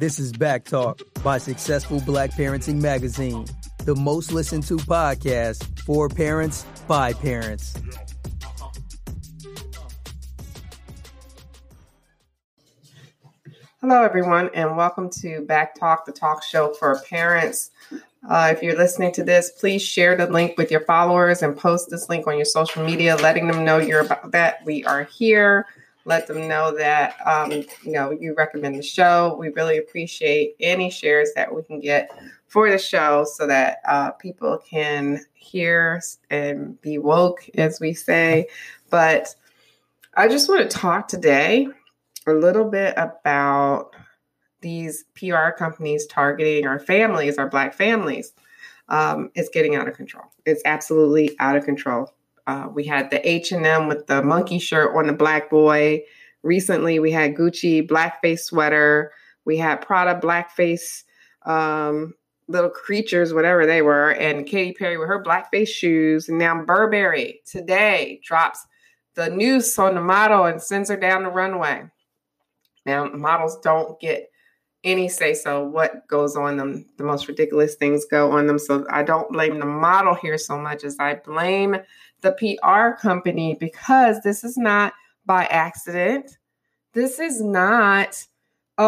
This is Back Talk by Successful Black Parenting Magazine, the most listened to podcast for parents by parents. Hello, everyone, and welcome to Back Talk, the talk show for parents. If you're listening to this, please share the link with your followers and post this link on your social media, letting them know you're about that. We are here. Let them know that, you recommend the show. We really appreciate any shares that we can get for the show so that people can hear and be woke, as we say. But I just want to talk today a little bit about these PR companies targeting our families, our Black families. It's getting out of control. It's absolutely out of control. We had the H&M with the monkey shirt on the Black boy. Recently, we had Gucci blackface sweater. We had Prada blackface little creatures, whatever they were, and Katy Perry with her blackface shoes. And now Burberry today drops the noose on the model and sends her down the runway. Now, models don't get any say-so what goes on them. The most ridiculous things go on them. So I don't blame the model here so much as I blame the PR company, because this is not by accident. This is not, we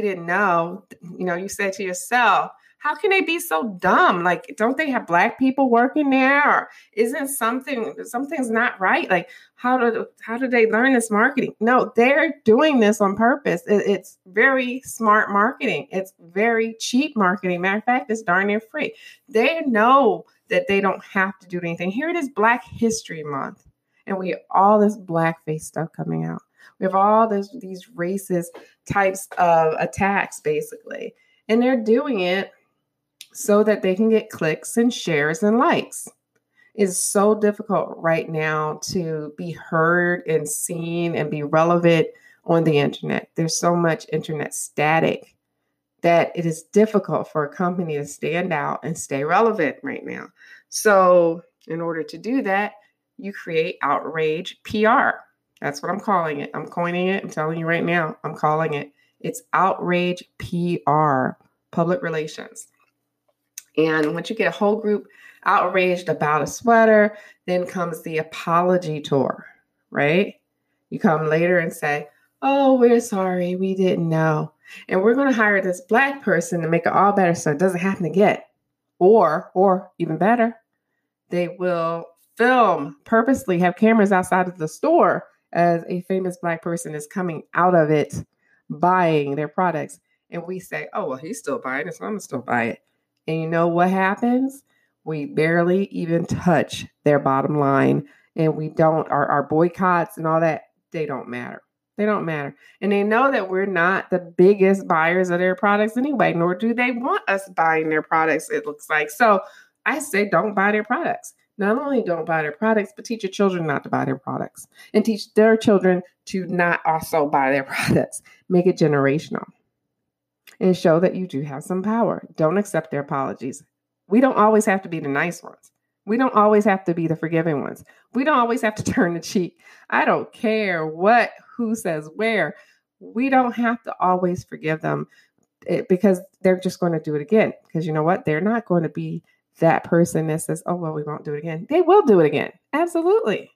didn't know. You say to yourself, how can they be so dumb? Like, don't they have Black people working there? Or isn't something's not right? Like, how do they learn this marketing? No, they're doing this on purpose. It's very smart marketing. It's very cheap marketing. Matter of fact, it's darn near free. They know that they don't have to do anything. Here it is, Black History Month, and we have all this blackface stuff coming out. We have all these racist types of attacks, basically, and they're doing it so that they can get clicks and shares and likes. It's so difficult right now to be heard and seen and be relevant on the internet. There's so much internet static that it is difficult for a company to stand out and stay relevant right now. So in order to do that, you create outrage PR. That's what I'm calling it. I'm coining it. I'm telling you right now, I'm calling it. It's outrage PR, public relations. And once you get a whole group outraged about a sweater, then comes the apology tour, right? You come later and say, oh, we're sorry, we didn't know. And we're going to hire this Black person to make it all better so it doesn't happen again. Or even better, they will film, purposely have cameras outside of the store as a famous Black person is coming out of it, buying their products. And we say, oh, well, he's still buying it, so I'm going to still buy it. And you know what happens? We barely even touch their bottom line. And we don't, our boycotts and all that, they don't matter. They don't matter. And they know that we're not the biggest buyers of their products anyway, nor do they want us buying their products, it looks like. So I say don't buy their products. Not only don't buy their products, but teach your children not to buy their products. And teach their children to not also buy their products. Make it generational. And show that you do have some power. Don't accept their apologies. We don't always have to be the nice ones. We don't always have to be the forgiving ones. We don't always have to turn the cheek. I don't care what, who says where. We don't have to always forgive them because they're just going to do it again. Because you know what? They're not going to be that person that says, oh, well, we won't do it again. They will do it again. Absolutely.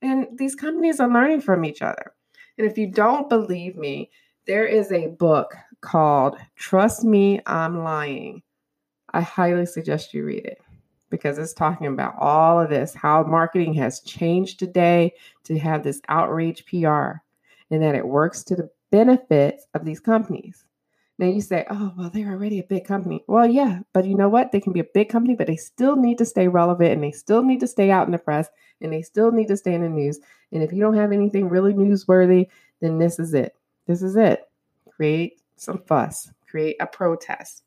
And these companies are learning from each other. And if you don't believe me, there is a book called Trust Me, I'm Lying. I highly suggest you read it because it's talking about all of this, how marketing has changed today to have this outrage PR and that it works to the benefits of these companies. Now you say, oh, well, they're already a big company. Well, yeah, but you know what? They can be a big company, but they still need to stay relevant and they still need to stay out in the press and they still need to stay in the news. And if you don't have anything really newsworthy, then this is it. This is it. Create some fuss, create a protest.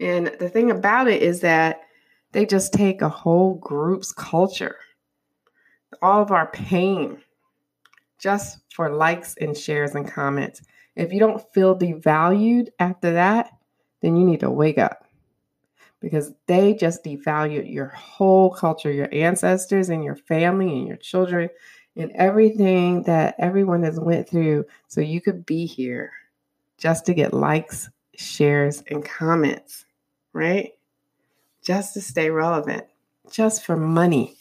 And the thing about it is that they just take a whole group's culture, all of our pain, just for likes and shares and comments. If you don't feel devalued after that, then you need to wake up because they just devalued your whole culture, your ancestors and your family and your children and everything that everyone has went through so you could be here. just to get likes, shares, and comments, right? Just to stay relevant, just for money.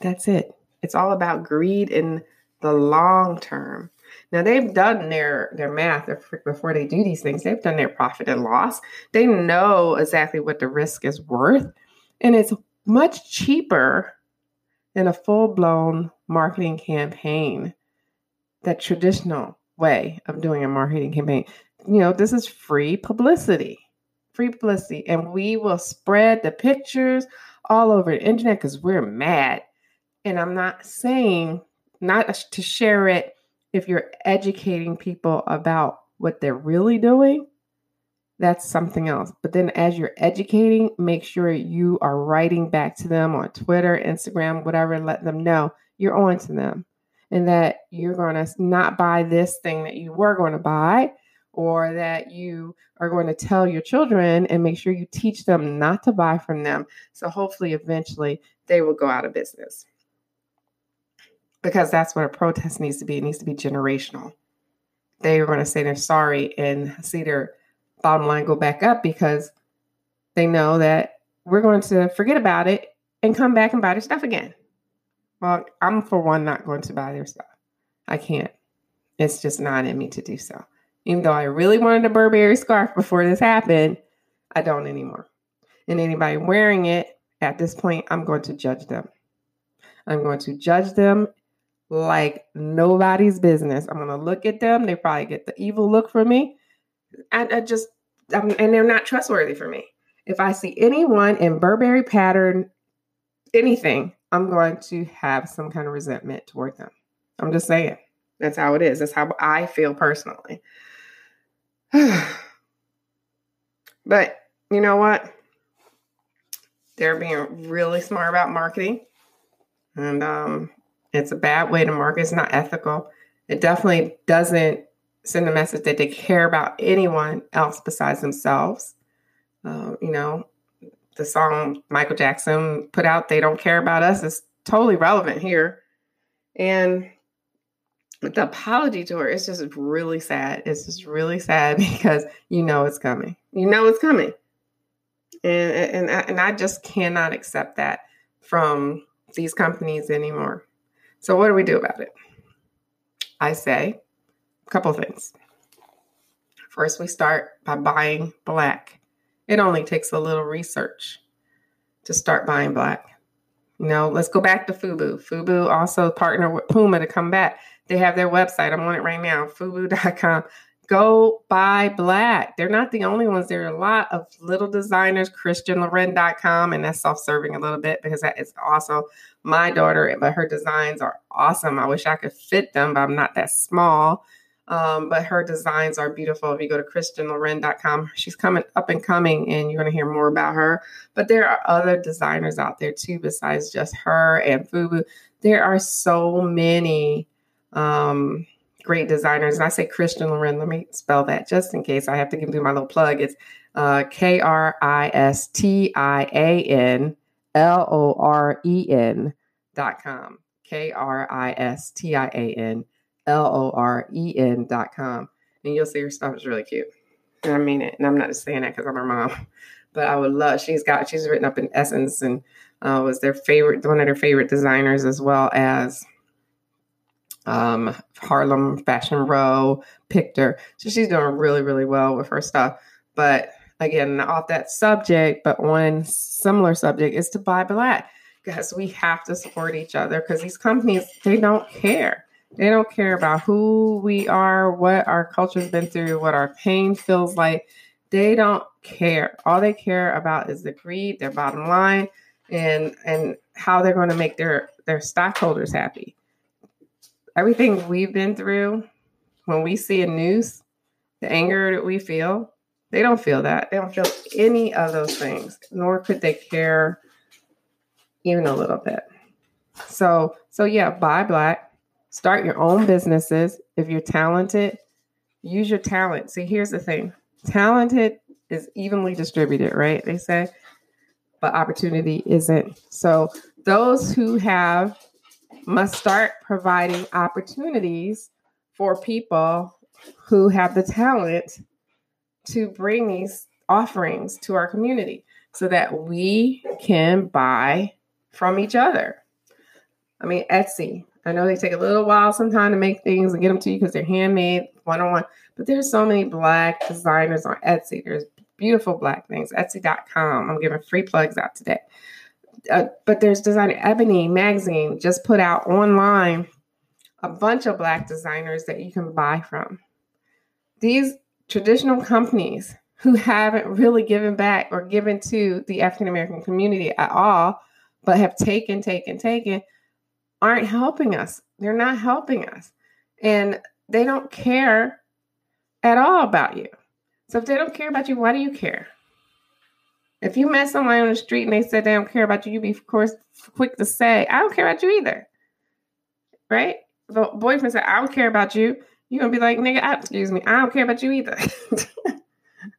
That's it. It's all about greed in the long term. Now, they've done their math before they do these things. They've done their profit and loss. They know exactly what the risk is worth. And it's much cheaper than a full-blown marketing campaign, that traditional way of doing a marketing campaign. You know, this is free publicity. And we will spread the pictures all over the internet because we're mad. And I'm not saying not to share it if you're educating people about what they're really doing. That's something else. But then as you're educating, make sure you are writing back to them on Twitter, Instagram, whatever, let them know you're on to them and that you're going to not buy this thing that you were going to buy, or that you are going to tell your children, and make sure you teach them not to buy from them. So hopefully eventually they will go out of business, because that's what a protest needs to be. It needs to be generational. They are going to say they're sorry and see their bottom line go back up, because they know that we're going to forget about it and come back and buy their stuff again. Well, I'm for one not going to buy their stuff. I can't. It's just not in me to do so. Even though I really wanted a Burberry scarf before this happened, I don't anymore. And anybody wearing it at this point, I'm going to judge them. I'm going to judge them like nobody's business. I'm going to look at them. They probably get the evil look from me. And they're not trustworthy for me. If I see anyone in Burberry pattern, anything, I'm going to have some kind of resentment toward them. I'm just saying. That's how it is. That's how I feel personally. But you know what? They're being really smart about marketing. And it's a bad way to market. It's not ethical. It definitely doesn't send a message that they care about anyone else besides themselves. You know, the song Michael Jackson put out, "They Don't Care About Us," is totally relevant here. And the apology tour is just really sad. It's just really sad because you know it's coming. You know it's coming. And I just cannot accept that from these companies anymore. So what do we do about it? I say a couple things. First, we start by buying black. It only takes a little research to start buying black. You know, let's go back to FUBU. FUBU also partnered with Puma to come back. They have their website. I'm on it right now, FUBU.com. Go buy black. They're not the only ones. There are a lot of little designers, ChristianLoren.com, and that's self-serving a little bit because that is also my daughter, but her designs are awesome. I wish I could fit them, but I'm not that small. But her designs are beautiful. If you go to ChristianLoren.com, she's coming up and coming, and you're going to hear more about her. But there are other designers out there too, besides just her and FUBU. There are so many great designers. And I say Christian Loren. Let me spell that just in case I have to do my little plug. It's KristianLoren.com. KristianLoren.com. And you'll see her stuff is really cute. And I mean it. And I'm not just saying that because I'm her mom. But I would love, she's written up in Essence and was one of their favorite designers, as well as Harlem Fashion Row picked her. So she's doing really, really well with her stuff. But again, off that subject, but one similar subject is to buy black, because we have to support each other, because these companies, they don't care. They don't care about who we are, what our culture's been through, what our pain feels like. They don't care. All they care about is the greed, their bottom line, and how they're going to make their stockholders happy. Everything we've been through, when we see a news, the anger that we feel, they don't feel that. They don't feel any of those things, nor could they care even a little bit. So yeah, buy black. Start your own businesses. If you're talented, use your talent. See, here's the thing. Talented is evenly distributed, right? They say, but opportunity isn't. So those who have must start providing opportunities for people who have the talent to bring these offerings to our community so that we can buy from each other. I mean, Etsy, I know they take a little while sometime to make things and get them to you because they're handmade, one-on-one, but there's so many Black designers on Etsy. There's beautiful Black things, Etsy.com. I'm giving free plugs out today. But there's designer Ebony magazine just put out online a bunch of Black designers that you can buy from. These traditional companies who haven't really given back or given to the African-American community at all, but have taken, aren't helping us. They're not helping us. And they don't care at all about you. So if they don't care about you, why do you care? If you met someone on the street and they said they don't care about you, you'd be, of course, quick to say, I don't care about you either. Right? The boyfriend said, I don't care about you. You're going to be like, nigga, I don't care about you either.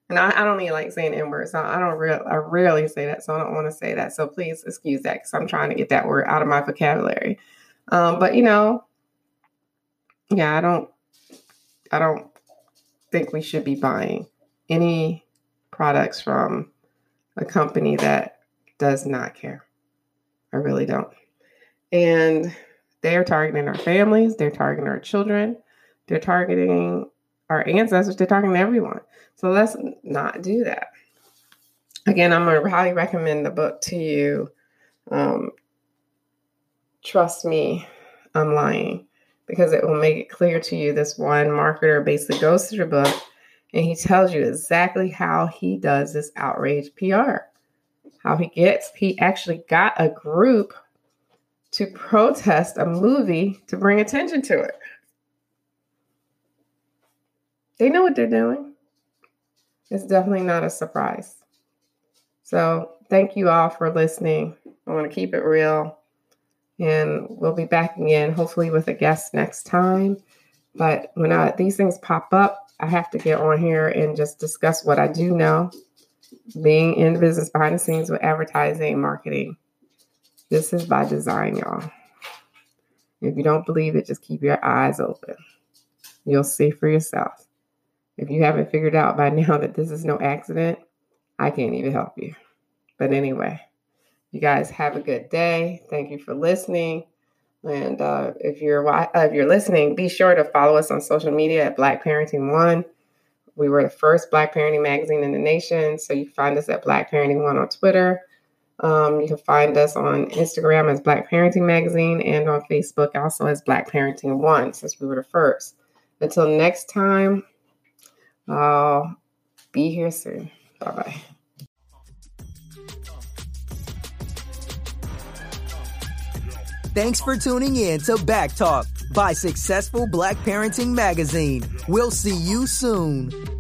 And I don't even like saying N-words. So I rarely say that, so I don't want to say that. So please excuse that because I'm trying to get that word out of my vocabulary. But, you know, yeah, I don't think we should be buying any products from a company that does not care. I really don't. And they are targeting our families. They're targeting our children. They're targeting our ancestors. They're targeting everyone. So let's not do that. Again, I'm going to highly recommend the book to you. Trust Me, I'm Lying, because it will make it clear to you. This one marketer basically goes through the book and he tells you exactly how he does this outrage PR, how he actually got a group to protest a movie to bring attention to it. They know what they're doing. It's definitely not a surprise. So thank you all for listening. I want to keep it real. And we'll be back again, hopefully with a guest next time. But when these things pop up, I have to get on here and just discuss what I do know, being in the business behind the scenes with advertising and marketing. This is by design, y'all. If you don't believe it, just keep your eyes open. You'll see for yourself. If you haven't figured out by now that this is no accident, I can't even help you. But anyway, you guys have a good day. Thank you for listening. And if you're listening, be sure to follow us on social media at Black Parenting One. We were the first Black Parenting magazine in the nation. So you can find us at Black Parenting One on Twitter. You can find us on Instagram as Black Parenting Magazine and on Facebook also as Black Parenting One, since we were the first. Until next time, I'll be here soon. Bye-bye. Thanks for tuning in to Back Talk by Successful Black Parenting Magazine. We'll see you soon.